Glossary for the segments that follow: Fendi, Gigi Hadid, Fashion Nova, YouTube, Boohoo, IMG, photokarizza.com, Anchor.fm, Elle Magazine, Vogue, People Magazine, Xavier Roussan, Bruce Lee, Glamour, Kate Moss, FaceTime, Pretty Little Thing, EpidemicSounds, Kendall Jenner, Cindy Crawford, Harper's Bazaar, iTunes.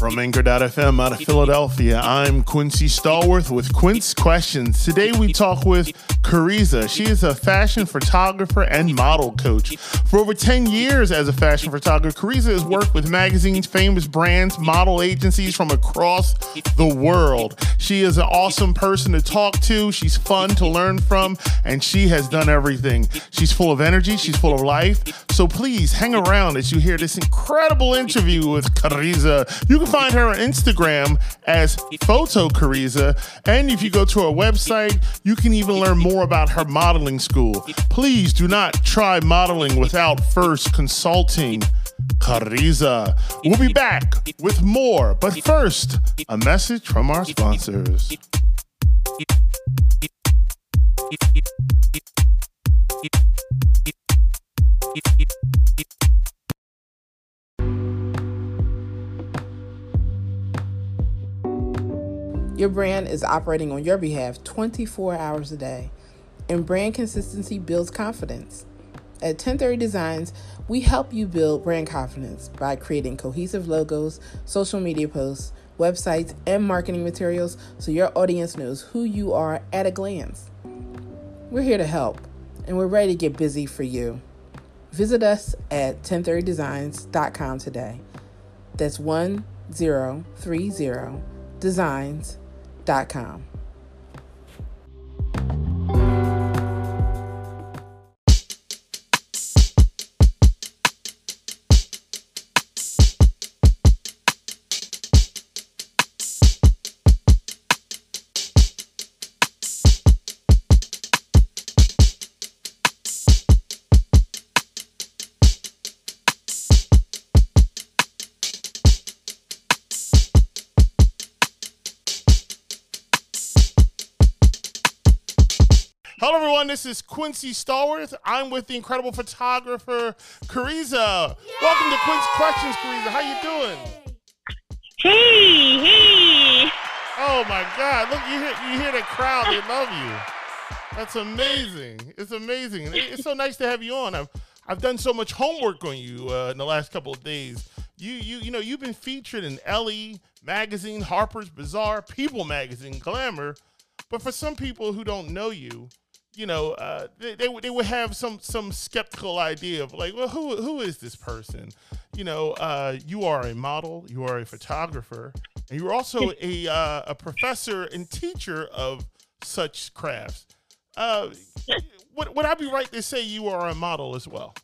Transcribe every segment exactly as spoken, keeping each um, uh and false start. From Anchor dot F M out of Philadelphia, I'm Quincy Stallworth with Quince Questions. Today we talk with Karizza. She is a fashion photographer and model coach. For over ten years as a fashion photographer, Karizza has worked with magazines, famous brands, model agencies from across the world. She is an awesome person to talk to. She's fun to learn from, and she has done everything. She's full of energy. She's full of life. So please hang around as you hear this incredible interview with Karizza. You can find her on Instagram as photokarizza, and if you go to her website, you can even learn more about her modeling school. Please do not try modeling without first consulting Karizza. We'll be back with more, but first, a message from our sponsors. Your brand is operating on your behalf twenty-four hours a day, and brand consistency builds confidence. At ten thirty designs, we help you build brand confidence by creating cohesive logos, social media posts, websites, and marketing materials so your audience knows who you are at a glance. We're here to help, and we're ready to get busy for you. Visit us at ten thirty designs dot com today. That's ten thirty designs dot com. .com. This is Quincy Stallworth. I'm with the incredible photographer Karizza. Yay! Welcome to Quince Questions, Karizza. How you doing? Hey, hey. Oh my God! Look, you hear, you hear that crowd? They love you. That's amazing. It's amazing. It's so nice to have you on. I've I've done so much homework on you uh, in the last couple of days. You you you know you've been featured in Elle Magazine, Harper's Bazaar, People Magazine, Glamour. But for some people who don't know you, you know, uh, they, they they would have some some skeptical idea of like, well, who who is this person? You know, uh, you are a model, you are a photographer, and you're also a uh, a professor and teacher of such crafts. Uh, would would I be right to say you are a model as well?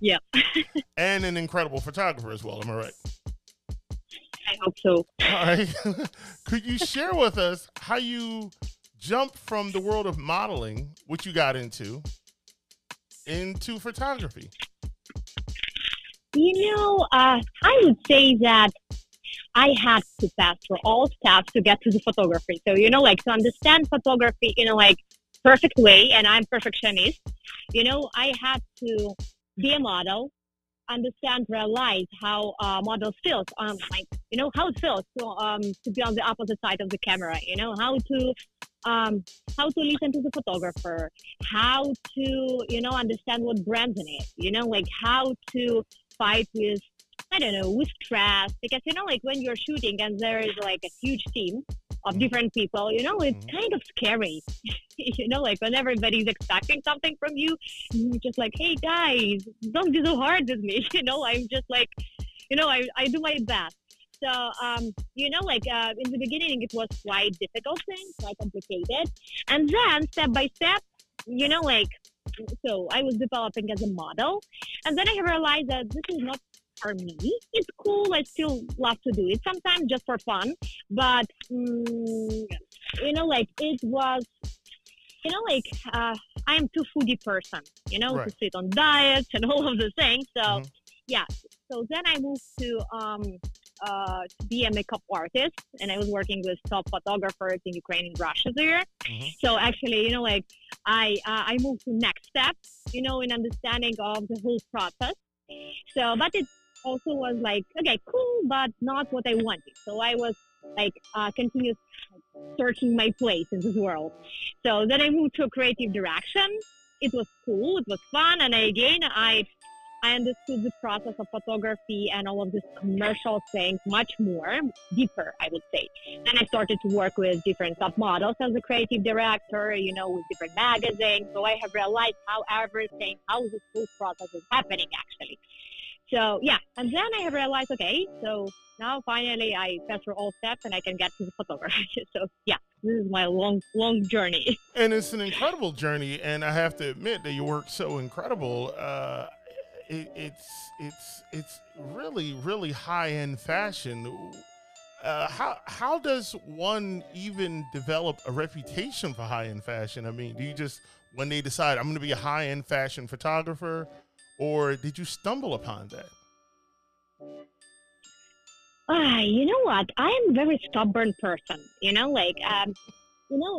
Yeah. And an incredible photographer as well. Am I right? I hope so. All right. Could you share with us how you jump from the world of modeling, which you got into, into photography? You know, uh, I would say that I had to pass through all steps to get to the photography. So, you know, like to understand photography in a like perfect way, and I'm perfectionist, you know, I had to be a model, understand, realize how uh, models feel, um, like, you know, how it feels to, um, to be on the opposite side of the camera, you know, how to Um, how to listen to the photographer, how to, you know, understand what brand's in it, you know, like how to fight with, I don't know, with stress. Because, you know, like when you're shooting and there is like a huge team of mm-hmm. different people, you know, it's mm-hmm. kind of scary, you know, like when everybody's expecting something from you, you're just like, hey guys, don't be so hard with me. You know, I'm just like, you know, I, I do my best. So, um, you know, like uh, in the beginning, it was quite difficult thing, quite complicated. And then step by step, you know, like, so I was developing as a model. And then I realized that this is not for me. It's cool. I still love to do it sometimes just for fun. But, um, you know, like it was, you know, like uh, I'm too foodie person, you know, right. to sit on diets and all of the things. So, mm-hmm. yeah. So then I moved to... Um, Uh, to be a makeup artist, and I was working with top photographers in Ukraine and Russia there. Mm-hmm. So actually, you know, like I uh, I moved to next step, you know, in understanding of the whole process. So, but it also was like, okay, cool, but not what I wanted. So I was like uh, continuous searching my place in this world. So then I moved to a creative direction. It was cool, it was fun, and I, again I. I understood the process of photography and all of this commercial thing much more deeper, I would say. Then I started to work with different top models as a creative director, you know, with different magazines. So I have realized how everything, how this whole process is happening actually. So yeah, and then I have realized, okay, so now finally I pass through all steps and I can get to the photography. So yeah, this is my long, long journey. And it's an incredible journey. And I have to admit that your work's so incredible. Uh, It, it's it's it's really really high end fashion. Uh, how how does one even develop a reputation for high end fashion? I mean, do you just when they decide I'm going to be a high end fashion photographer, or did you stumble upon that? Ah, uh, you know what? I am a very stubborn person. You know, like um. You know,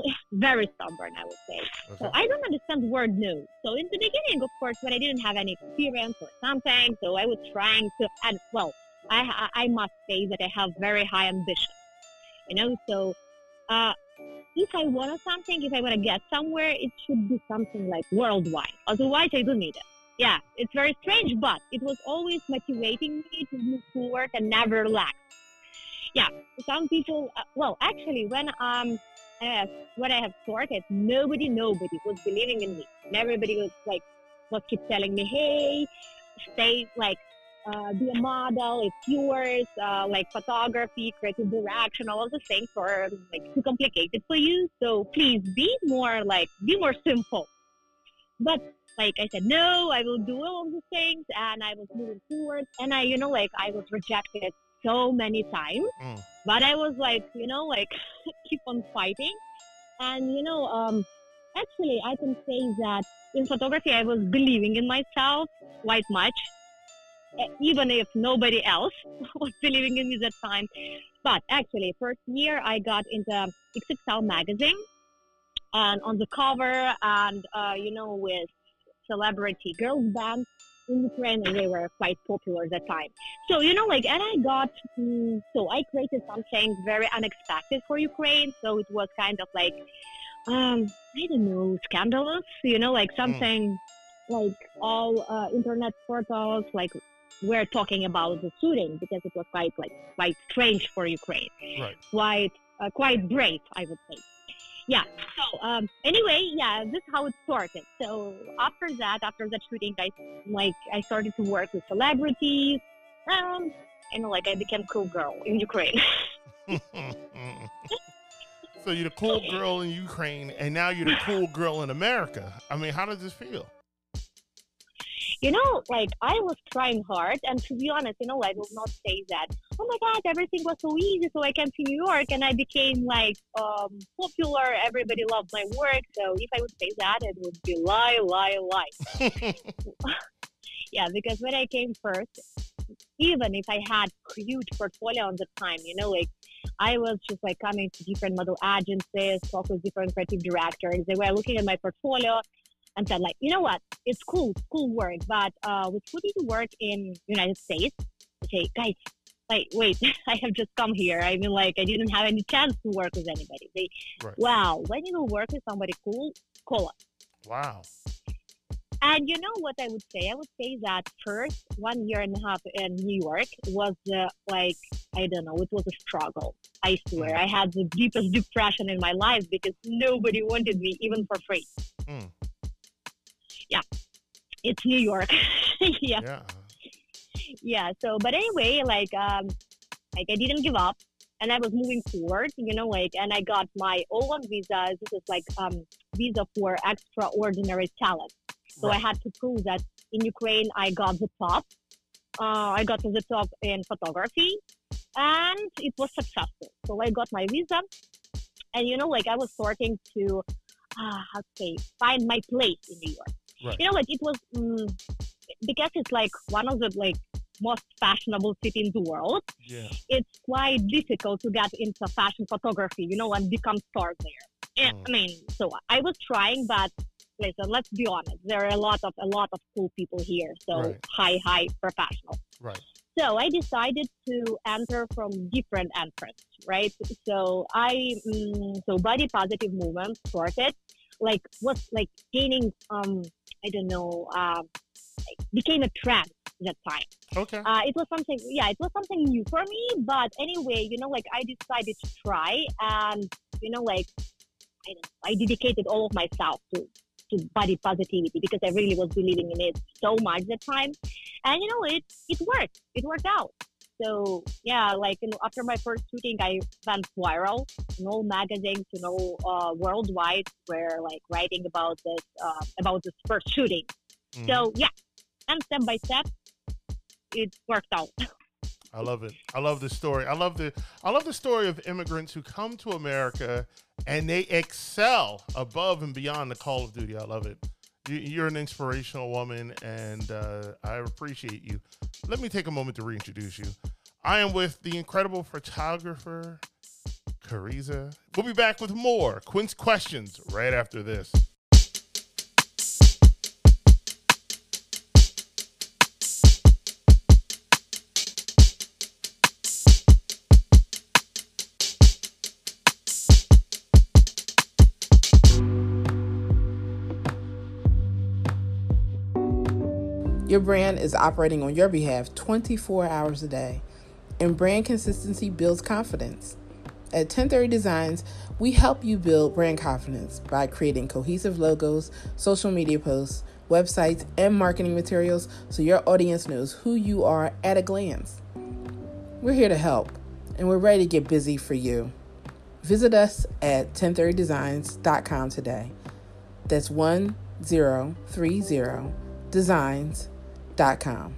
very stubborn, I would say. Okay. So I don't understand the word no. So in the beginning, of course, when I didn't have any experience or something, so I was trying to, and well, I I must say that I have very high ambition. You know, so uh, if I want something, if I want to get somewhere, it should be something like worldwide. Otherwise, I don't need it. Yeah, it's very strange, but it was always motivating me to move forward and never relax. Yeah, some people, uh, well, actually, when um. Uh, what I have started, nobody, nobody was believing in me. And everybody was like, was keep telling me, hey, stay, like, uh, be a model, it's yours, uh, like photography, creative direction, all of the things are like too complicated for you. So please be more like, be more simple. But like I said, no, I will do all of the things, and I was moving forward. And I, you know, like I was rejected so many times, mm. but I was like, you know, like keep on fighting. And, you know, um, actually I can say that in photography, I was believing in myself quite much, even if nobody else was believing in me at that time. But actually first year I got into X X L magazine and on the cover and, uh, you know, with celebrity girls band in Ukraine, and they were quite popular at that time. So, you know, like, and I got, mm, so I created something very unexpected for Ukraine. So it was kind of like, um, I don't know, scandalous, you know, like something mm. like all uh, internet portals, like were talking about the shooting because it was quite, like, quite strange for Ukraine. Right. Quite, uh, quite brave, I would say. Yeah, so um, anyway, yeah, this is how it started. So after that, after that shooting, I, like, I started to work with celebrities, um, and like I became cool girl in Ukraine. So you're the cool girl in Ukraine, and now you're the cool girl in America. I mean, how does this feel? You know, like, I was trying hard, and to be honest, you know, I will not say that, oh my God, everything was so easy, so I came to New York, and I became, like, um, popular, everybody loved my work, so if I would say that, it would be lie, lie, lie. Yeah, because when I came first, even if I had a huge portfolio at the time, you know, like, I was just, like, coming to different model agencies, talk with different creative directors, they were looking at my portfolio, and said, like, you know what, it's cool, cool work, but uh, we put it to work in United States. I say, guys, like, wait, I have just come here. I mean, like, I didn't have any chance to work with anybody. They, right. Wow, when you will work with somebody cool, call us. Wow. And you know what I would say? I would say that first one year and a half in New York was uh, like, I don't know, it was a struggle. I swear, mm. I had the deepest depression in my life because nobody wanted me, even for free. Mm. Yeah, it's New York. yeah. yeah. Yeah. So, but anyway, like, um, like I didn't give up and I was moving forward, you know, like, and I got my O one visa. This is like, um, visa for extraordinary talent. So right. I had to prove that in Ukraine, I got the top, uh, I got to the top in photography and it was successful. So I got my visa and, you know, like I was starting to, uh, how to say, find my place in New York. Right. You know, like it was, um, because it's like one of the like most fashionable city in the world. Yeah. It's quite difficult to get into fashion photography, you know, and become stars there. Mm. I mean, so I was trying, but listen, let's be honest. There are a lot of a lot of cool people here, so right. high, high professional. Right. So I decided to enter from different entrance, right? So I, um, so body positive movement started, like was like gaining um. I don't know, uh, became a trend that time. Okay. Uh, it was something, yeah, it was something new for me. But anyway, you know, like I decided to try, and you know, like I, I dedicated all of myself to to body positivity because I really was believing in it so much that time, and you know, it it worked. It worked out. So yeah, like you know, after my first shooting, I went viral in all magazines, you know, uh, worldwide, were like writing about this uh, about this first shooting. Mm. So yeah, and step by step, it worked out. I love it. I love the story. I love the I love the story of immigrants who come to America and they excel above and beyond the call of duty. I love it. You're an inspirational woman, and uh, I appreciate you. Let me take a moment to reintroduce you. I am with the incredible photographer, Karizza. We'll be back with more Quince Questions right after this. Your brand is operating on your behalf twenty-four hours a day, and brand consistency builds confidence. At ten thirty Designs, we help you build brand confidence by creating cohesive logos, social media posts, websites, and marketing materials so your audience knows who you are at a glance. We're here to help, and we're ready to get busy for you. Visit us at ten thirty designs dot com today. That's one zero three zero designs dot com. Dot com.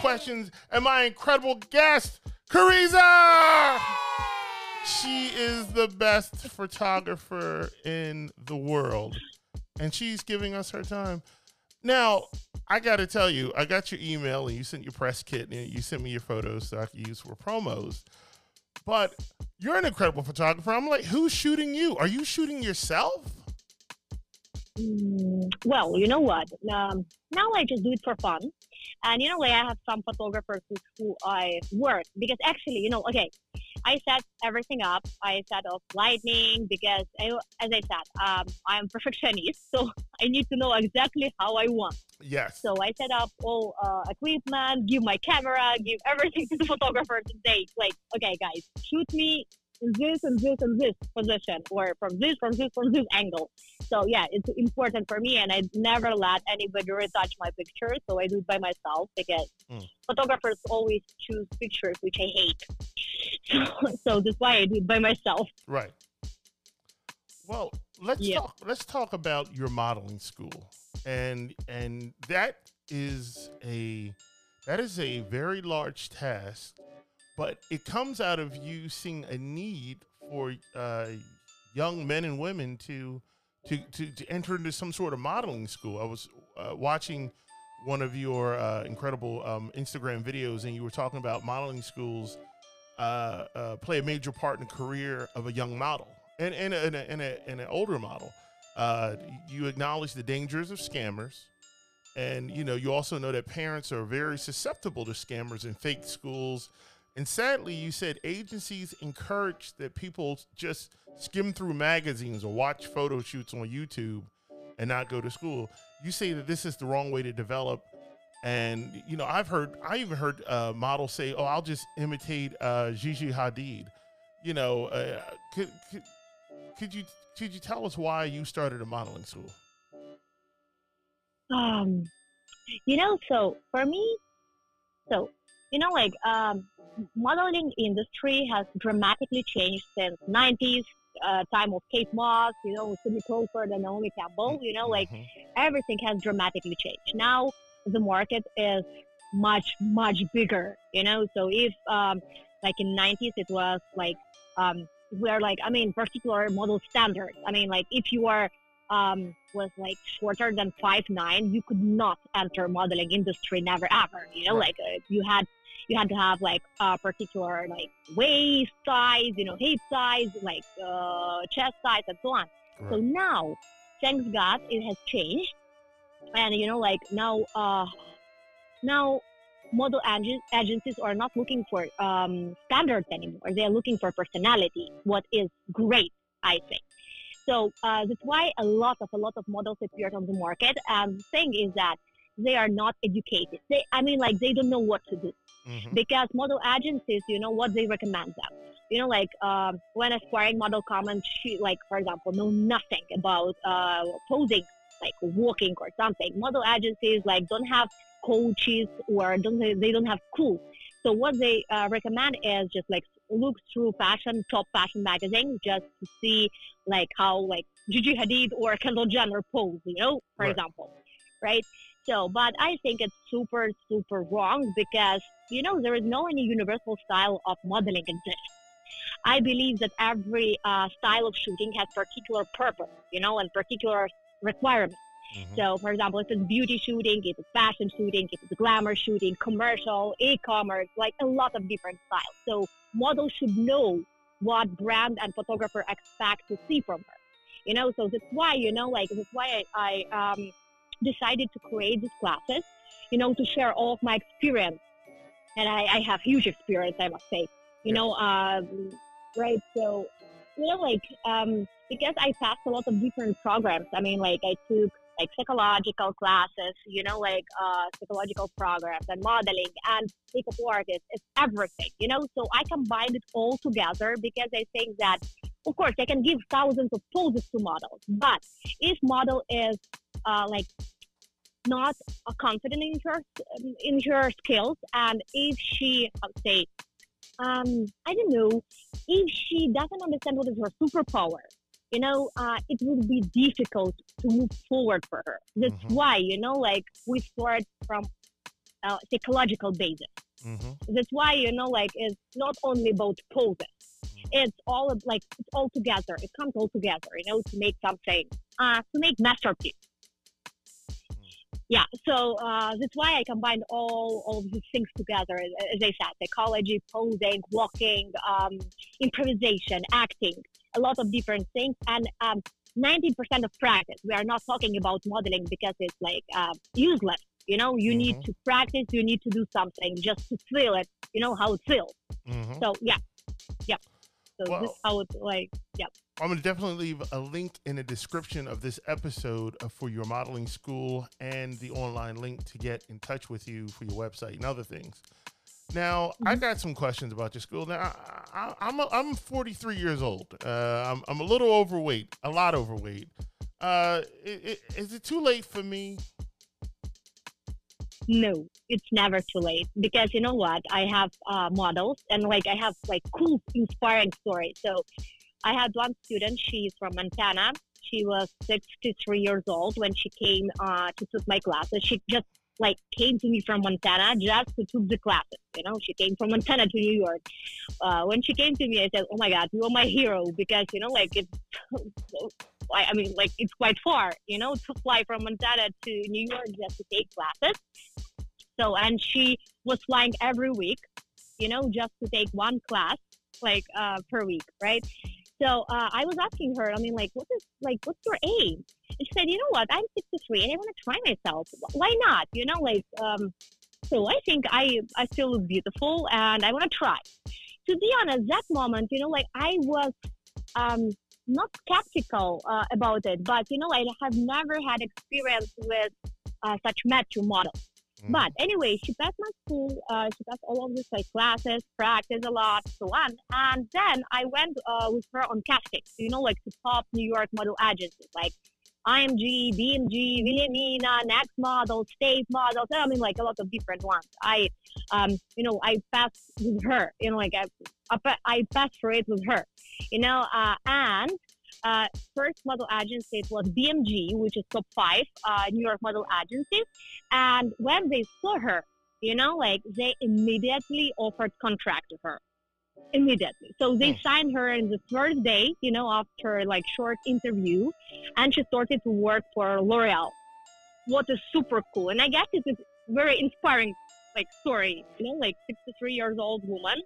Questions and my incredible guest, Karizza. She is the best photographer in the world, and she's giving us her time. Now, I got to tell you, I got your email and you sent your press kit and you sent me your photos so I could use for promos. But you're an incredible photographer. I'm like, who's shooting you? Are you shooting yourself? Well, you know what? Um, now I just do it for fun. And, you know, like I have some photographers with who I work because actually, you know, okay, I set everything up. I set up lighting because, I, as I said, um, I'm perfectionist. So I need to know exactly how I want. Yes. So I set up all uh, equipment, give my camera, give everything to the photographer to say, like, okay, guys, shoot me in this and this and this position or from this, from this, from this angle. So yeah, it's important for me, and I never let anybody retouch my pictures. So I do it by myself because mm. photographers always choose pictures which I hate. So, so that's why I do it by myself. Right. Well, let's yeah. talk. Let's talk about your modeling school, and and that is a that is a very large task, but it comes out of you seeing a need for uh, young men and women to. To, to, to enter into some sort of modeling school. I was uh, watching one of your uh, incredible um, Instagram videos, and you were talking about modeling schools uh, uh, play a major part in the career of a young model and and a, and, a, and, a, and an older model. Uh, you acknowledge the dangers of scammers, and you know you also know that parents are very susceptible to scammers and fake schools. And sadly, you said agencies encourage that people just skim through magazines or watch photo shoots on YouTube and not go to school. You say that this is the wrong way to develop. And, you know, I've heard, I even heard uh, models say, oh, I'll just imitate uh, Gigi Hadid. You know, uh, could, could, could you could you tell us why you started a modeling school? Um, you know, so for me, so, you know, like, um, modeling industry has dramatically changed since nineties, uh, time of Kate Moss, you know, Cindy Crawford and Naomi Campbell, you know, like mm-hmm. everything has dramatically changed. Now the market is much, much bigger, you know, so if um, like in nineties, it was like, um, we're like, I mean, particular model standards. I mean, like if you are um, was like shorter than five nine, you could not enter modeling industry, never ever, you know, right. like uh, you had you had to have like a particular like waist size, you know, hip size, like uh, chest size and so on. Right. So now, thanks God, it has changed. And, you know, like now, uh, now model ag- agencies are not looking for um, standards anymore. They're looking for personality, what is great, I think. So uh, that's why a lot of, a lot of models appeared on the market. And the thing is that they are not educated. They, I mean, like, they don't know what to do. Mm-hmm. Because model agencies, you know, what they recommend them. You know, like, um, when aspiring model comes, she, like, for example, know nothing about uh, posing, like walking or something. Model agencies, like, don't have coaches or don't they don't have crew. So what they uh, recommend is just, like, look through fashion, top fashion magazines just to see, like, how, like, Gigi Hadid or Kendall Jenner pose, you know, for right. example, right? So, but I think it's super, super wrong because, you know, there is no any universal style of modeling exists. I believe that every uh, style of shooting has particular purpose, you know, and particular requirements. Mm-hmm. So, for example, if it's beauty shooting, if it's fashion shooting, if it's glamour shooting, commercial, e-commerce, like a lot of different styles. So models should know what brand and photographer expect to see from her, you know. So that's why, you know, like, that's why I, I um, decided to create these classes, you know, to share all of my experience. And I, I have huge experience, I must say. You know, um, right, so, you know, like, um, because I passed a lot of different programs. I mean, like, I took, like, psychological classes, you know, like, uh, psychological programs and modeling and makeup artists, it's everything, you know. So I combined it all together because I think that, of course, I can give thousands of poses to models. But if model is, uh, like, not confident in her in her skills, and if she, I would say, um, I don't know, if she doesn't understand what is her superpower, you know, uh, it would be difficult to move forward for her. That's mm-hmm. why, you know, like, we start from uh, psychological basis. Mm-hmm. That's why, you know, like, it's not only about poses. It's all of, like, it's all together. It comes all together, you know, to make something, uh, to make masterpiece. Yeah, so uh, that's why I combined all, all of these things together, as I said, psychology, posing, walking, um, improvisation, acting, a lot of different things. And um, ninety percent of practice, we are not talking about modeling because it's, like, uh, useless. You know, you mm-hmm. need to practice, you need to do something just to feel it, you know, how it feels. Mm-hmm. So, yeah, yeah. So wow. This is how it's, like, yeah. I'm going to definitely leave a link in the description of this episode for your modeling school and the online link to get in touch with you for your website and other things. Now, mm-hmm. I got some questions about your school. Now, I, I, I'm a, I'm forty-three years old. Uh, I'm, I'm a little overweight, a lot overweight. Uh, it, it, is it too late for me? No, it's never too late because, you know what? I have uh, models and, like, I have, like, cool, inspiring stories. So I had one student, she's from Montana. She was sixty-three years old when she came uh, to took my classes. She just, like, came to me from Montana just to took the classes, you know. She came from Montana to New York. Uh, when she came to me, I said, oh, my God, you're my hero because, you know, like, it's, I mean, like, it's quite far, you know, to fly from Montana to New York just to take classes. So, and she was flying every week, you know, just to take one class, like, uh, per week, right? So uh, I was asking her, I mean, like, what is, like, what's your aim? And she said, you know what, I'm sixty-three and I want to try myself. Why not? You know, like, um, so I think I, I still look beautiful and I want to try. To be honest, that moment, you know, like, I was um, not skeptical uh, about it, but, you know, I have never had experience with uh, such mature models. Mm-hmm. But anyway, she passed my school, uh, she passed all of these, like, classes, practiced a lot, so on. And then I went uh, with her on castings, you know, like, to top New York model agencies, like I M G, B M G, Wilhelmina, Next Models, State Models, I mean, like, a lot of different ones. I, um, you know, I passed with her, you know, like, I, I passed for it with her, you know, uh, and... Uh, first model agency, it was B M G, which is top five uh, New York model agencies. And when they saw her, you know, like, they immediately offered contract to her. immediately. So they signed her on the first day, you know, after like short interview, and she started to work for L'Oreal. What is super cool. And I guess it is very inspiring, like, story, you know, like sixty-three years old woman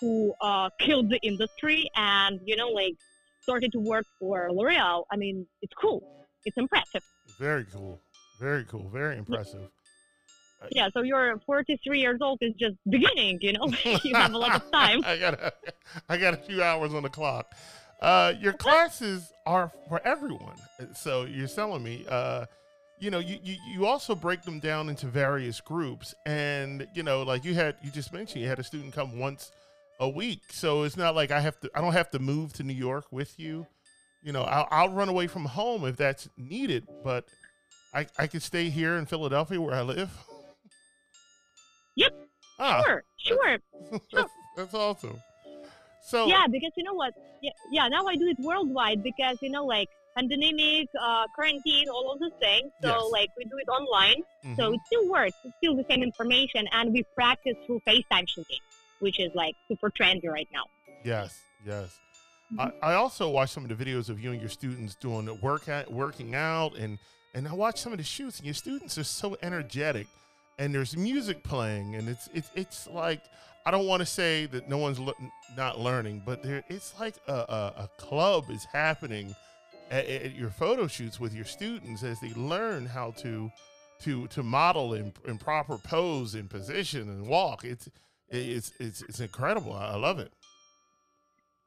who uh, killed the industry and, you know, like started to work for L'Oreal. I mean, it's cool. It's impressive. Very cool. Very cool. Very impressive. Yeah, so you're forty-three years old is just beginning, you know. You have a lot of time. I got a, I got a few hours on the clock. Uh, your classes are for everyone. So you're telling me, uh, you know, you, you, you also break them down into various groups. And, you know, like you had, you just mentioned you had a student come once a week. So it's not like I have to, I don't have to move to New York with you. You know, I'll, I'll run away from home if that's needed, but I, I could stay here in Philadelphia where I live. Yep. Ah. Sure. Sure. Sure. That's awesome. So yeah, because you know what? Yeah, yeah. Now I do it worldwide because you know, like pandemic, uh, quarantine, all of those things. So yes. like we do it online. Mm-hmm. So it still works. It's still the same information, and we practice through FaceTime shooting, which is like super trendy right now. Yes. Yes. Mm-hmm. I, I also watched some of the videos of you and your students doing the work at, working out, and and I watched some of the shoots, and your students are so energetic. And there's music playing, and it's it's it's like, I don't want to say that no one's le- not learning, but there it's like a, a, a club is happening at, at your photo shoots with your students as they learn how to to to model in, in proper pose and position and walk. It's it's it's it's incredible. I love it.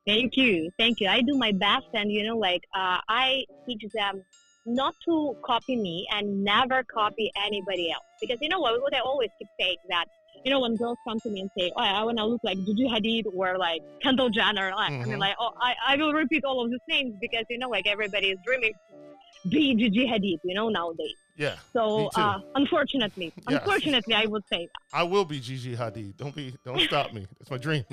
Thank you, thank you. I do my best, and you know, like uh, I teach them not to copy me and never copy anybody else. Because you know what, what I always keep saying that, you know, when girls come to me and say, oh, I want to look like Gigi Hadid or like Kendall Jenner, mm-hmm. I mean, like, oh, I, I will repeat all of these names because, you know, like everybody is dreaming to be Gigi Hadid, you know, nowadays. Yeah, So, uh, unfortunately, yes. unfortunately, I would say that. I will be Gigi Hadid. Don't be, don't stop me. It's my dream.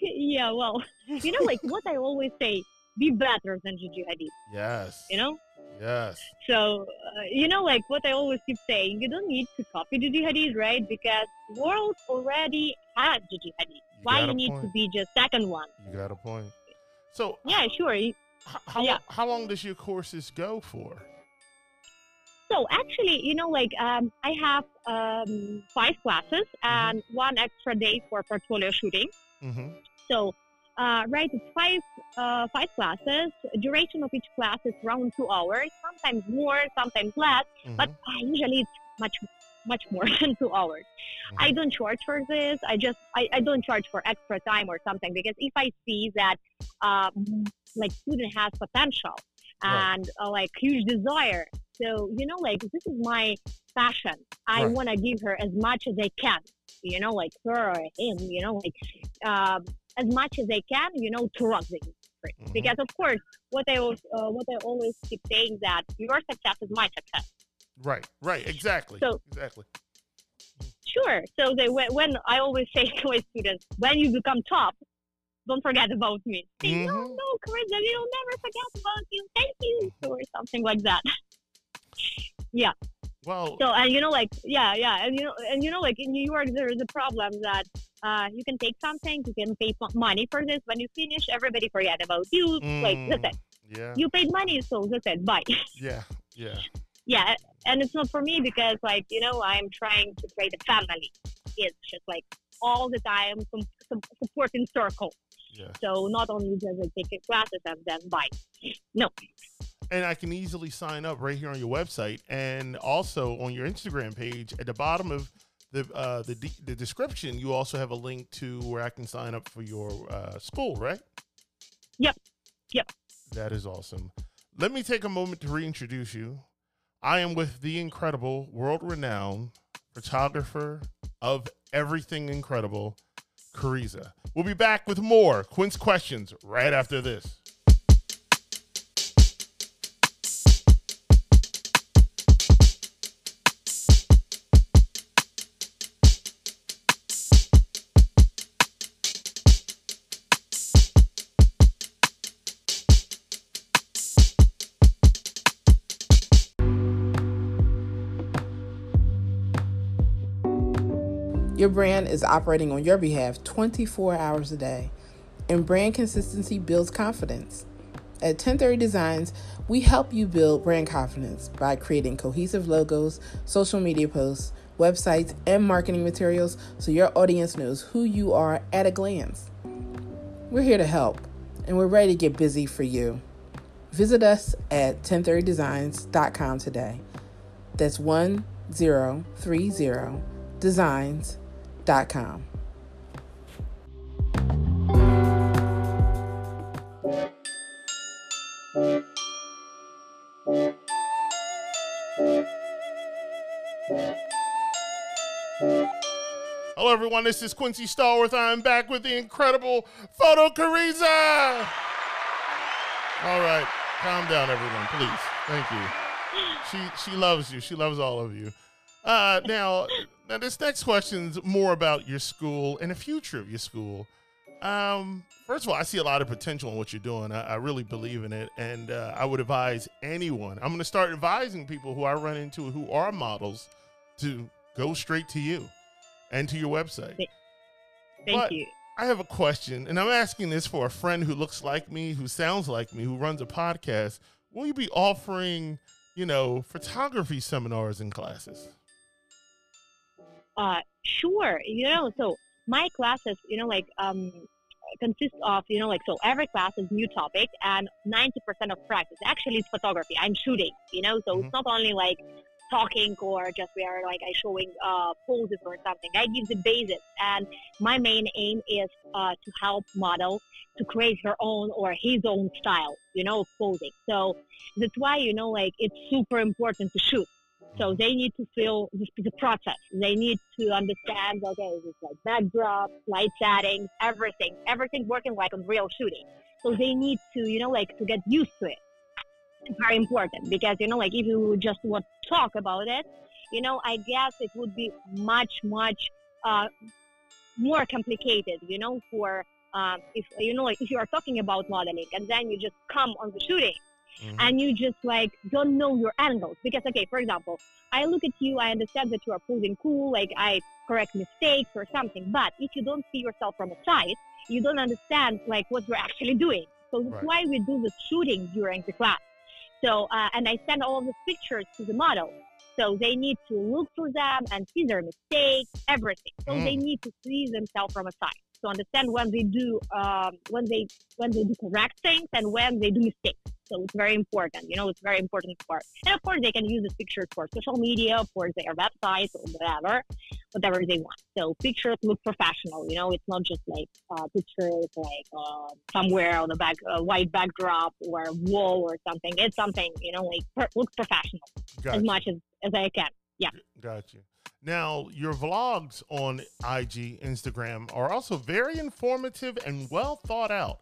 Yeah, well, you know, like what I always say, be better than Gigi Hadid. Yes. You know? Yes. So, uh, you know, like what I always keep saying, you don't need to copy Gigi Hadid, right? Because the world already had Gigi Hadid. You Why you need point. to be just second one? You got a point. So, yeah, sure. H- how, yeah. how long does your courses go for? So, actually, you know, like um, I have um, five classes and mm-hmm. one extra day for portfolio shooting. Mm-hmm. So, Uh, right, it's five uh, five classes. Duration of each class is around two hours, sometimes more, sometimes less, mm-hmm. but uh, usually it's much much more than two hours. Mm-hmm. I don't charge for this. I just I, I don't charge for extra time or something because if I see that uh, like student has potential and right. uh, like huge desire, so you know like this is my passion. I right. want to give her as much as I can. You know, like her or him. You know, like. Uh, as much as I can, you know, to rock the industry. Mm-hmm. Because of course, what I, uh, what I always keep saying that your success is my success. Right, right, exactly, so, exactly. Sure, so they, when I always say to my students, when you become top, don't forget about me. Say, mm-hmm. no, no, Karizza, we will never forget about you, thank you, or something like that. Yeah. Well, so and you know like yeah yeah and you know and you know like in New York there is a problem that uh, you can take something, you can pay money for this, when you finish everybody forget about you. Mm, like that's it. Yeah. You paid money, so that's it. Bye. Yeah. Yeah. Yeah, and it's not for me because like you know I'm trying to create a family. It's just like all the time some, some supporting circle. Yeah. So not only does I take classes and then bye. No. And I can easily sign up right here on your website and also on your Instagram page. At the bottom of the uh, the, de- the description, you also have a link to where I can sign up for your uh, school, right? Yep. Yep. That is awesome. Let me take a moment to reintroduce you. I am with the incredible, world-renowned photographer of everything incredible, Karizza. We'll be back with more Quince Questions right after this. Your brand is operating on your behalf twenty-four hours a day, and brand consistency builds confidence. At ten thirty Designs, we help you build brand confidence by creating cohesive logos, social media posts, websites, and marketing materials so your audience knows who you are at a glance. We're here to help, and we're ready to get busy for you. Visit us at ten thirty designs dot com today. That's ten thirty designs dot com. Hello, everyone. This is Quincy Stallworth. I'm back with the incredible Photo Karizza. All right. Calm down, everyone, please. Thank you. She she loves you. She loves all of you. Uh, now, now, this next question's more about your school and the future of your school. Um, first of all, I see a lot of potential in what you're doing. I, I really believe in it, and uh, I would advise anyone. I'm going to start advising people who I run into who are models to go straight to you and to your website. Thank but, you. I have a question, and I'm asking this for a friend who looks like me, who sounds like me, who runs a podcast. Will you be offering, you know, photography seminars and classes? Uh, sure. You know, so my classes, you know, like um, consist of, you know, like, so every class is new topic, and ninety percent of practice actually is photography. I'm shooting, you know, so mm-hmm. It's not only like talking or just we are like I showing uh, poses or something. I give the basis, and my main aim is uh, to help model to create her own or his own style, you know, of posing. So that's why, you know, like it's super important to shoot. So they need to feel the, the process. They need to understand, okay, this is like backdrop, light settings, everything, everything working like on real shooting. So they need to, you know, like to get used to it. Very important, because you know, like if you just want to talk about it, you know, I guess it would be much much uh more complicated, you know, for um if you know, like if you are talking about modeling and then you just come on the shooting mm-hmm. and you just like don't know your angles, because okay, for example, I look at you, I understand that you are posing cool, like I correct mistakes or something, but if you don't see yourself from the side, you don't understand like what you're actually doing. So that's right. Why we do the shooting during the class. So, uh, and I send all the pictures to the model. So they need to look through them and see their mistakes, everything. So mm. they need to see themselves from a side. So understand when they do, um, when they when they do correct things and when they do mistakes. So it's very important, you know, it's very important part. And of course, they can use this picture for social media, for their websites or whatever, whatever they want. So pictures look professional, you know, it's not just like uh, pictures like uh, somewhere on the back, uh, white backdrop or a wall or something. It's something, you know, like per- looks professional gotcha. As much as, as I can. Yeah. Gotcha. Now, your vlogs on I G, Instagram are also very informative and well thought out.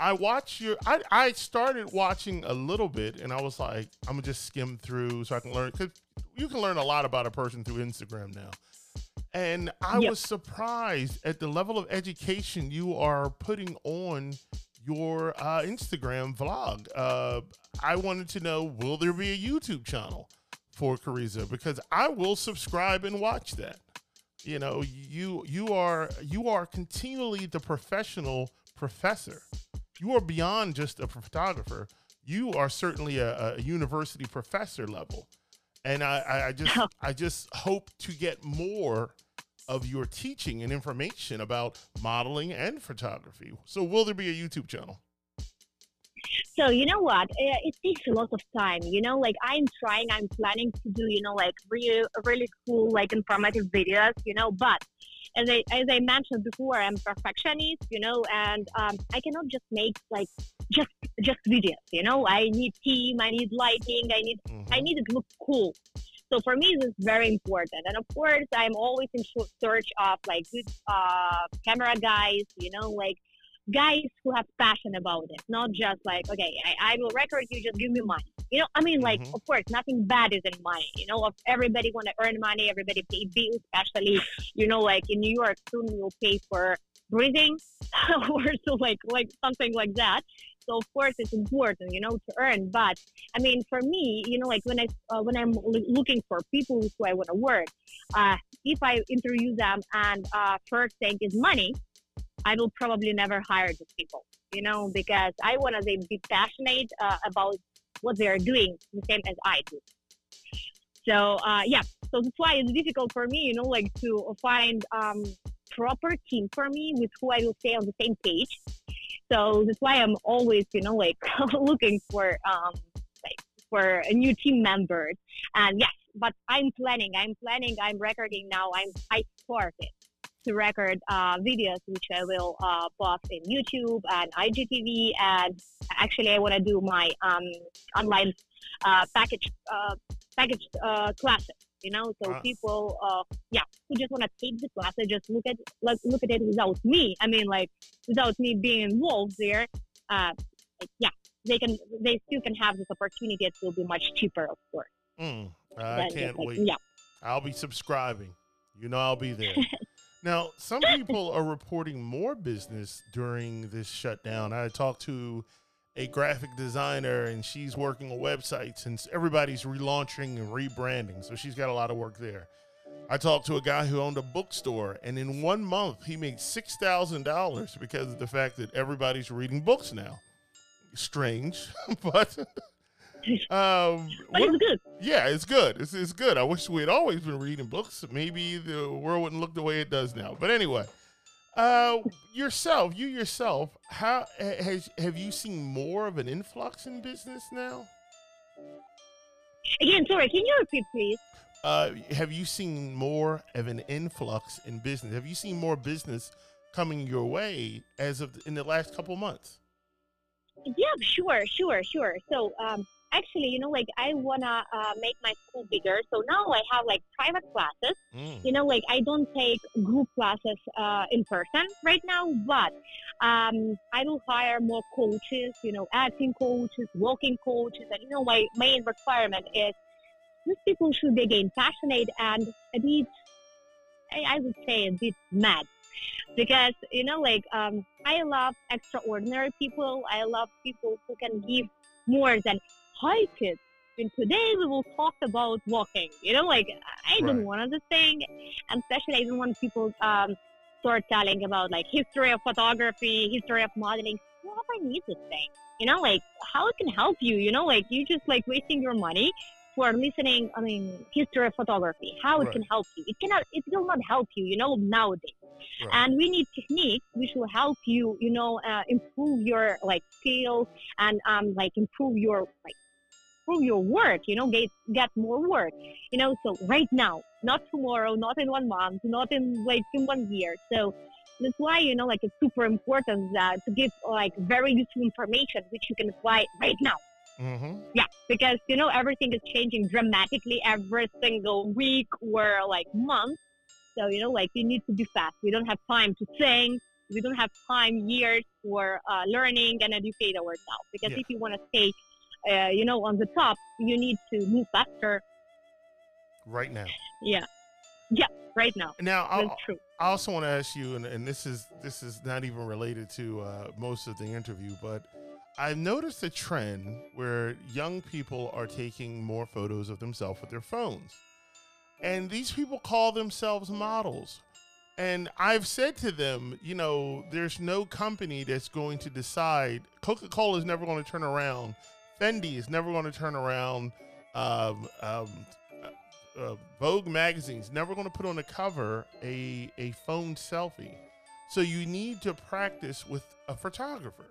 I watch your, I, I started watching a little bit and I was like, I'm gonna just skim through so I can learn. Cause you can learn a lot about a person through Instagram now. And I yep. was surprised at the level of education you are putting on your uh, Instagram vlog. Uh, I wanted to know, will there be a YouTube channel for Karizza? Because I will subscribe and watch that. You know, you, you are, you are continually the professional professor. You are beyond just a photographer. You are certainly a, a university professor level. And I, I just I just hope to get more of your teaching and information about modeling and photography. So will there be a YouTube channel? So, you know what? It takes a lot of time. You know, like I'm trying, I'm planning to do, you know, like really, really cool, like informative videos, you know, but As I, as I mentioned before, I'm perfectionist, you know, and um, I cannot just make like just just videos, you know. I need team, I need lighting, I need mm-hmm. I need it to look cool. So for me, this is very important. And of course, I'm always in search of like good uh, camera guys, you know, like guys who have passion about it, not just like okay, I, I will record you, just give me money. You know, I mean, like, mm-hmm. of course, nothing bad is in money. You know, everybody want to earn money. Everybody pay bills, especially, you know, like in New York, soon you'll pay for breathing or so like like something like that. So of course it's important, you know, to earn. But I mean, for me, you know, like when I uh, when I'm looking for people who I want to work, uh, if I interview them and uh, first thing is money, I will probably never hire these people, you know, because I want to be passionate uh, about what they are doing, the same as I do. So uh, yeah, so that's why it's difficult for me, you know, like to find um, proper team for me with who I will stay on the same page. So that's why I'm always, you know, like looking for um, like for a new team member. And yes, but I'm planning, I'm planning, I'm recording now. I'm I started to record uh, videos, which I will uh, post in YouTube and I G T V. And actually, I want to do my um, online uh, package uh, package uh, classes. You know, so wow. people, uh, yeah, who just want to take the class and just look at like, look at it without me. I mean, like without me being involved there, uh, like, yeah, they can, they still can have this opportunity. It will be much cheaper, of course. Mm, I but can't like, wait. Yeah, I'll be subscribing. You know, I'll be there. Now, some people are reporting more business during this shutdown. I talked to a graphic designer, and she's working on websites, and everybody's relaunching and rebranding. So she's got a lot of work there. I talked to a guy who owned a bookstore, and in one month he made six thousand dollars because of the fact that everybody's reading books now. Strange, but um, but it's good. Yeah, it's good. It's it's good. I wish we had always been reading books. Maybe the world wouldn't look the way it does now. But anyway. Uh, yourself, you yourself, how has, have you seen more of an influx in business now? Again, sorry, can you repeat, please? Uh, have you seen more of an influx in business? Have you seen more business coming your way as of in the last couple months? Yeah, sure, sure, sure. So, um, actually, you know, like I want to uh, make my school bigger. So now I have like private classes, mm. you know, like I don't take group classes uh, in person right now, but um, I will hire more coaches, you know, acting coaches, walking coaches. And, you know, my main requirement is these people should be again passionate and a bit, I would say a bit mad. Because, you know, like um, I love extraordinary people. I love people who can give more than, hi kids, and today we will talk about walking. You know, like I right. don't want this thing, and especially I don't want people um, start telling about like history of photography, history of modeling. What if I need this thing? You know, like how it can help you? You know, like you just like wasting your money for listening. I mean, history of photography, how it right. can help you? It cannot. It will not help you. You know, nowadays. Right. And we need techniques which will help you. You know, uh, improve your like skills and um like improve your like. your work, you know, get get more work, you know. So right now, not tomorrow, not in one month, not in like in one year. So that's why, you know, like it's super important uh, to give like very useful information which you can apply right now. Mm-hmm. Yeah, because you know everything is changing dramatically every single week or like month. So you know, like you need to be fast. We don't have time to think. We don't have time years for uh, learning and educate ourselves. Because yeah. if you want to stay Uh, you know, on the top, you need to move faster. Right now. Yeah. Yeah, right now. Now, I'll, true. I also want to ask you, and, and this is this is not even related to uh, most of the interview, but I've noticed a trend where young people are taking more photos of themselves with their phones. And these people call themselves models. And I've said to them, you know, there's no company that's going to decide. Coca-Cola is never going to turn around. Fendi is never going to turn around. Um, um, uh, Vogue magazine's never going to put on the cover a, a phone selfie. So you need to practice with a photographer.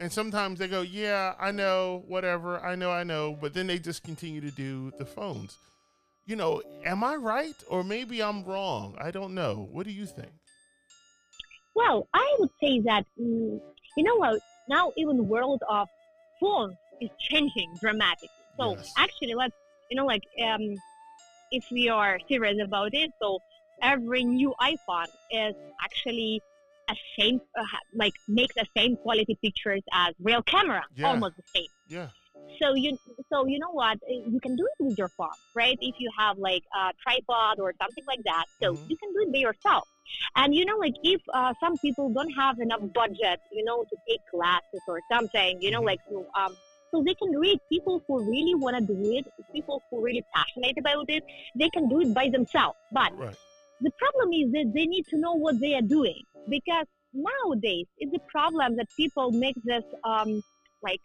And sometimes they go, yeah, I know, whatever, I know, I know. But then they just continue to do the phones. You know, am I right? Or maybe I'm wrong. I don't know. What do you think? Well, I would say that, you know what, now even the world of phones is changing dramatically. So yes. actually, let's, you know, like um, if we are serious about it, so every new iPhone is actually a same, uh, like makes the same quality pictures as real camera, yeah. almost the same. Yeah. So you, so you know what? You can do it with your phone, right? If you have like a tripod or something like that, so mm-hmm. you can do it by yourself. And you know, like if uh, some people don't have enough budget, you know, to take classes or something, you know, like so, um, so they can read. People who really want to do it, people who are really passionate about it, they can do it by themselves. But right. the problem is that they need to know what they are doing, because nowadays it's a problem that people make this um, like.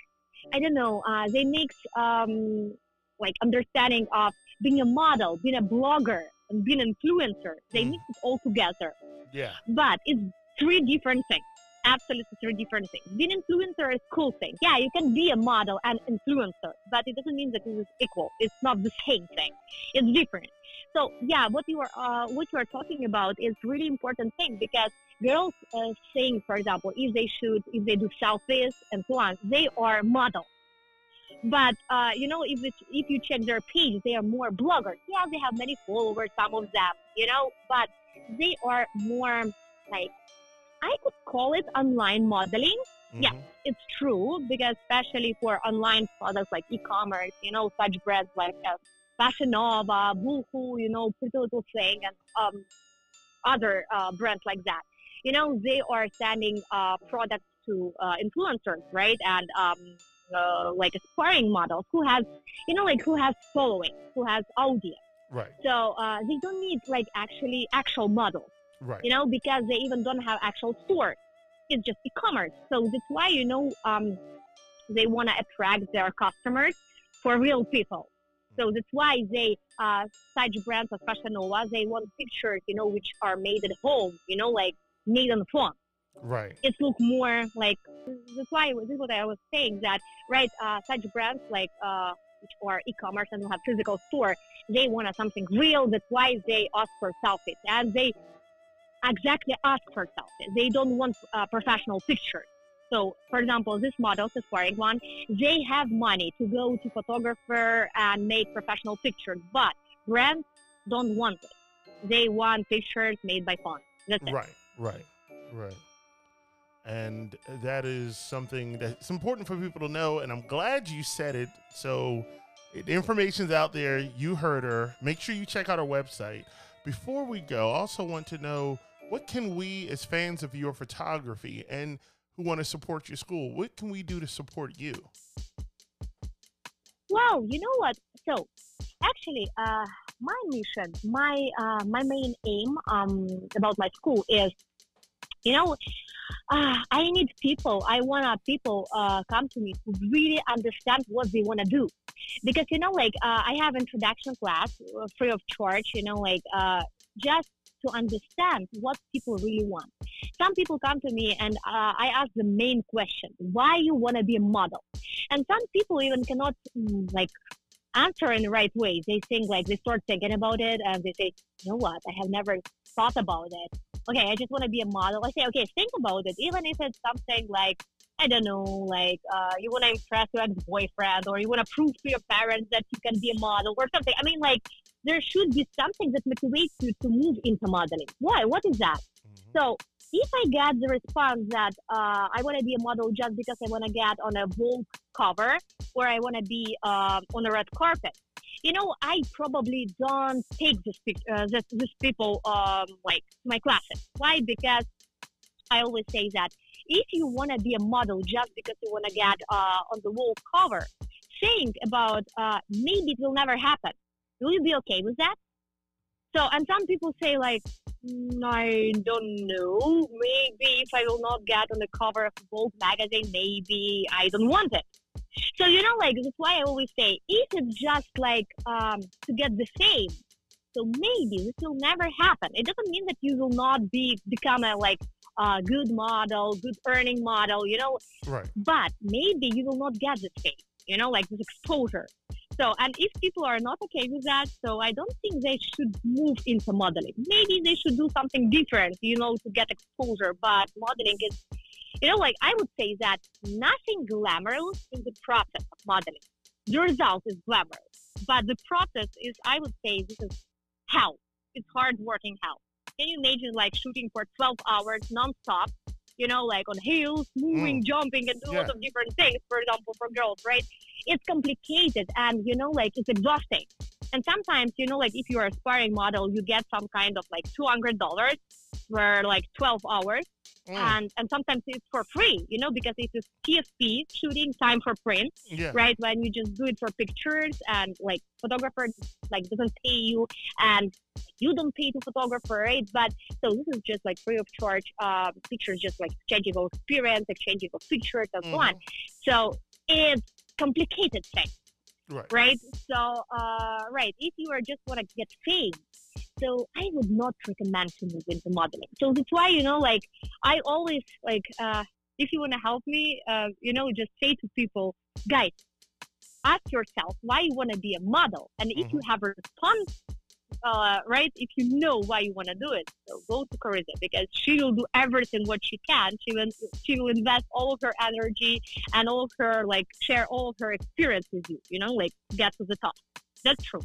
I don't know, uh, they mix um, like understanding of being a model, being a blogger, and being an influencer. They mm. mix it all together. Yeah. But it's three different things. Absolutely three different things. Being an influencer is a cool thing. Yeah, you can be a model and influencer, but it doesn't mean that it is equal. It's not the same thing. It's different. So yeah, what you are uh, what you are talking about is really important thing, because girls uh, saying, for example, if they shoot, if they do selfies and so on, they are models. But, uh, you know, if it, if you check their page, they are more bloggers. Yeah, they have many followers, some of them, you know, but they are more like, I could call it online modeling. Mm-hmm. Yeah, it's true, because especially for online products like e-commerce, you know, such brands like uh, Fashion Nova, Boohoo, you know, Pretty Little Thing, and um, other uh, brands like that. You know, they are sending uh, products to uh, influencers, right? And um, uh, like aspiring models who has, you know, like who has following, who has audience. Right. So uh, they don't need like actually actual models, right? You know, because they even don't have actual stores. It's just e-commerce. So that's why, you know, um, they want to attract their customers for real people. So that's why they, uh, such brands as Fashion Nova, they want pictures, you know, which are made at home, you know, like made on the phone. Right. It look more like, that's why, this is what I was saying, that, right, uh, such brands like, uh, which are e-commerce and have physical store, they want something real. That's why they ask for selfies. And they exactly ask for selfies. They don't want uh, professional pictures. So, for example, this model, this wearing one, they have money to go to photographer and make professional pictures, but brands don't want it. They want pictures made by phone. That's it. Right, right, right. And that is something that's important for people to know, and I'm glad you said it. So the information's out there. You heard her. Make sure you check out our website. Before we go, I also want to know, what can we, as fans of your photography and who want to support your school, what can we do to support you? Well, you know what? So actually, uh, my mission, my uh, my main aim um, about my school is, you know, uh, I need people. I want people uh, come to me to really understand what they want to do. Because, you know, like uh, I have introduction class free of charge, you know, like uh, just to understand what people really want. Some people come to me and uh, I ask the main question, why you want to be a model? And some people even cannot like answer in the right way. They think like, they start thinking about it and they say, you know what, I have never thought about it. Okay, I just want to be a model. I say, okay, think about it. Even if it's something like, I don't know, like uh, you want to impress your ex-boyfriend, or you want to prove to your parents that you can be a model or something. I mean, like, there should be something that motivates you to move into modeling. Why? What is that? Mm-hmm. So if I get the response that uh, I want to be a model just because I want to get on a Vogue cover, or I want to be uh, on a red carpet, you know, I probably don't take this, uh, this, this people um, like my classes. Why? Because I always say that if you want to be a model just because you want to get uh, on the Vogue cover, think about uh, maybe it will never happen. Will you be okay with that? So, and some people say like, mm, I don't know, maybe if I will not get on the cover of Vogue magazine, maybe I don't want it. So, you know, like, that's why I always say, if it's just like um, to get the fame, so maybe this will never happen. It doesn't mean that you will not be become a like uh, good model, good earning model, you know, right. But maybe you will not get the fame, you know, like this exposure. So, and if people are not okay with that, so I don't think they should move into modeling. Maybe they should do something different, you know, to get exposure. But modeling is, you know, like I would say that nothing glamorous in the process of modeling. The result is glamorous. But the process is, I would say, this is hell. It's hard working hell. Can you imagine like shooting for twelve hours nonstop? you know, like on heels, moving, mm. jumping, and yeah. lots of different things, for example, for girls, right? It's complicated and, you know, like it's exhausting. And sometimes, you know, like if you're an aspiring model, you get some kind of like two hundred dollars for like twelve hours. Mm. And and sometimes it's for free, you know, because it's a T F P, shooting time for print, yeah. right? When you just do it for pictures and like photographer like doesn't pay you and you don't pay to photographer, right? But so this is just like free of charge uh, pictures, just like exchanging of experience, exchanging of pictures and mm. so on. So it's complicated thing. Right. right? So, uh, right. If you are just want to get fame, so I would not recommend to move into modeling. So that's why, you know, like I always like, uh, if you want to help me, uh, you know, just say to people, guys, ask yourself why you want to be a model. And mm-hmm. if you have a response, uh, right. If you know why you want to do it, so go to Karizza because she will do everything what she can. She will, she will invest all of her energy and all of her, like share all of her experience with you, you know, like get to the top. That's true.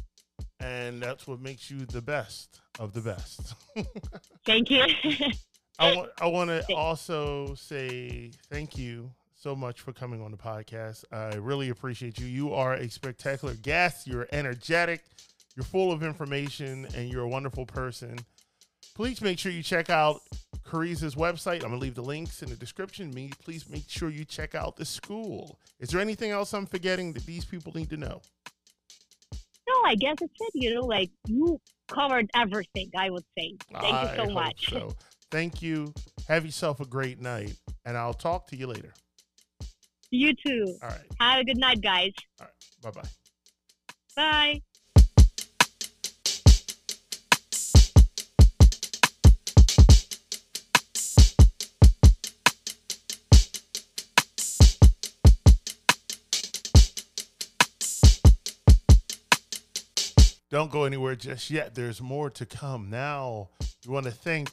And that's what makes you the best of the best. Thank you. I want, I want to also say thank you so much for coming on the podcast. I really appreciate you. You are a spectacular guest. You're energetic. You're full of information and you're a wonderful person. Please make sure you check out Karizza's website. I'm going to leave the links in the description. Me, please make sure you check out the school. Is there anything else I'm forgetting that these people need to know? No, I guess it's it. You know, like you covered everything, I would say. Thank I you so much. So. Thank you. Have yourself a great night, and I'll talk to you later. You too. All right. Have a good night, guys. All right. Bye-bye. Bye. Don't go anywhere just yet. There's more to come. Now, we want to thank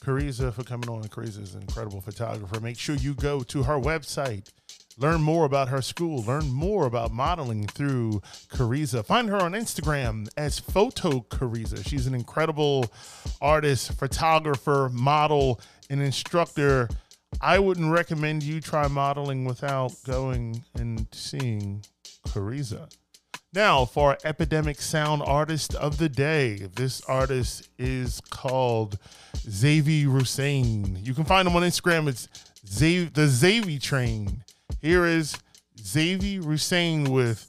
Karizza for coming on. Karizza is an incredible photographer. Make sure you go to her website. Learn more about her school. Learn more about modeling through Karizza. Find her on Instagram as photokarizza. She's an incredible artist, photographer, model, and instructor. I wouldn't recommend you try modeling without going and seeing Karizza. Now, for our Epidemic Sound Artist of the Day, this artist is called Xavier Roussan. You can find him on Instagram. It's Zav- the Xavier Train. Here is Xavier Roussan with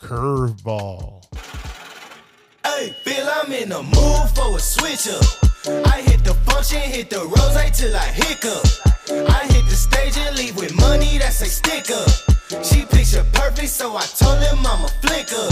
Curveball. Hey, Bill, I'm in the mood for a switch up. I hit the function, hit the rose till I hiccup. I hit the stage and leave with money that's a sticker. She picture perfect, so I told him I'm a flicker.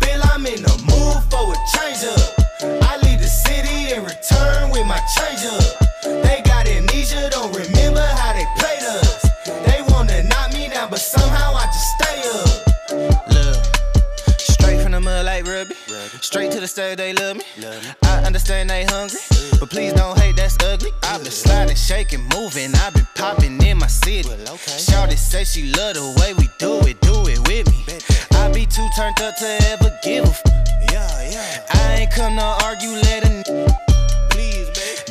Bill, I'm in the mood for a change up. I leave the city and return with my change up. They got amnesia, don't remember how they played us. They wanna knock me down, but somehow I just stay up. Look, straight from the mud like Ruby. Straight to the stage, they love me. I understand they hungry, but please don't hate, that's ugly. I've been sliding, shaking, moving. I've been popping in my city. Shorty say she love the way we do it, do it with me. I be too turned up to ever give a f. I ain't come to argue, let a n-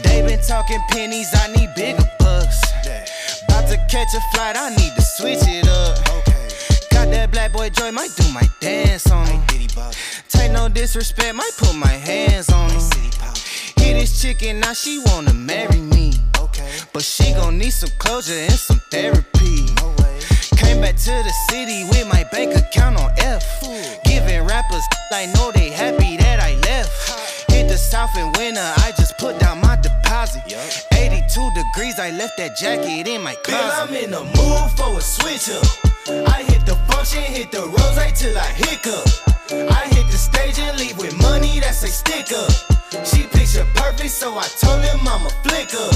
They been talking pennies, I need bigger bucks. About to catch a flight, I need to switch it up. Got that black boy joy, might do my dance on him. Take no disrespect, might put my hands on him. Hit this chicken, now she wanna marry me. But she gon' need some closure and some therapy. Came back to the city with my bank account on F. Giving rappers, I know they happy that I left. Hit the south in winter, I just put down my deposit. Eighty-two degrees, I left that jacket in my closet. Bill, I'm in the mood for a switch up. I hit the function, hit the rose till I hiccup. I hit the stage and leave with money that's a sticker. She picture perfect, so I told him I'm a flicker.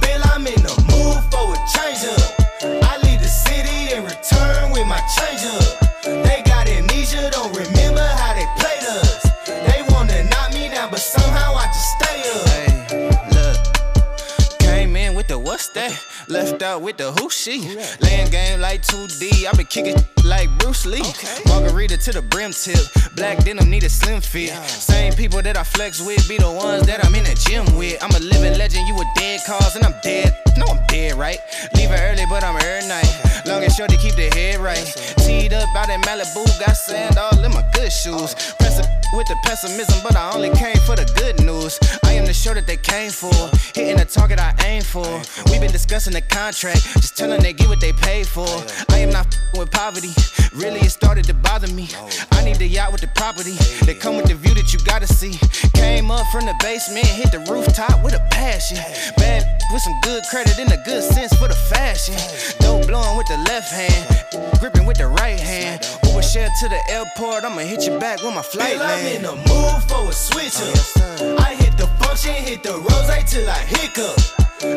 Bill, I'm in the mood for a change up. I leave the city and return with my change up. They got amnesia, don't remember how they played us. They wanna knock me down, but somehow I just stay up. Hey, look, came in with the what's that? Left out with the who she. Laying game like two D, I been kicking like Bruce Lee. Walking margarita to the brim tip. Black denim need a slim fit. Same people that I flex with be the ones that I'm in the gym with. I'm a living legend, you a dead cause, and I'm dead. No, I'm dead, right? Leave it early, but I'm early night. Long and short to keep the head right. Teed up out in Malibu, got sand all in my good shoes. Press with the pessimism, but I only came for the good news. I am the show that they came for, hitting the target I aim for. We've been discussing the contract, just telling they get what they paid for. I am not f***ing with poverty, really it started to bother me. I need the yacht with the property, they come with the view that you gotta see. Came up from the basement, hit the rooftop with a passion. Bad with some good credit and a good sense for the fashion. Dope blowing with the left hand, gripping with the right hand. Uber share to the airport, I'ma hit you back when my flight land. I'm in the mood for a switch up. I hit the function, hit the rose till I hiccup.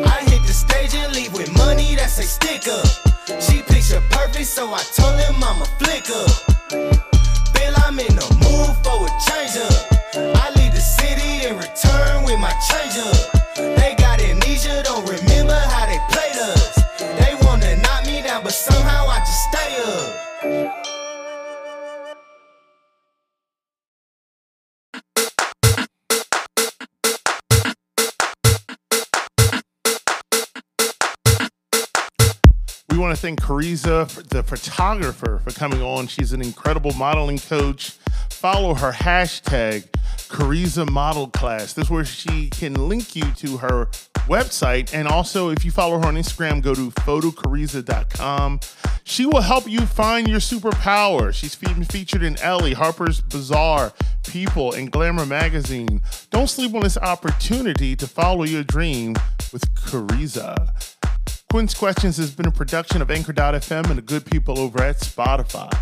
I hit the stage and leave with money, that's a stick up. She picture perfect, so I told him I'm a flick up. Bill, I'm in the mood for a change up. I leave the city and return with my change up. They got amnesia, don't remember how they played us. They wanna knock me down, but somehow I just stay up. We want to thank Karizza, the photographer, for coming on. She's an incredible modeling coach. Follow her hashtag, Karizza Model Class. This is where she can link you to her website. And also, if you follow her on Instagram, go to photo karizza dot com. She will help you find your superpower. She's been featured in Elle, Harper's Bazaar, People, and Glamour magazine. Don't sleep on this opportunity to follow your dream with Karizza. Quince Questions has been a production of Anchor dot F M and the good people over at Spotify.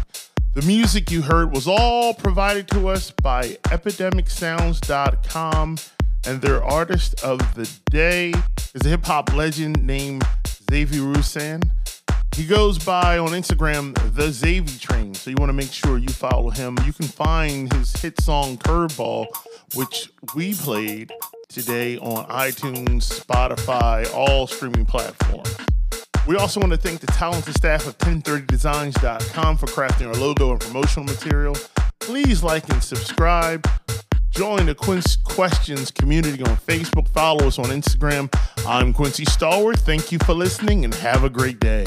The music you heard was all provided to us by epidemic sounds dot com, and their artist of the day is a hip-hop legend named Xavier Roussan. He goes by on Instagram, The Xavier Train, so you want to make sure you follow him. You can find his hit song, Curveball, which we played today on iTunes, Spotify, all streaming platforms. We also want to thank the talented staff of ten thirty designs dot com for crafting our logo and promotional material. Please like and subscribe. Join the Quince Questions community on Facebook. Follow us on Instagram. I'm Quincy Stallworth. Thank you for listening and have a great day.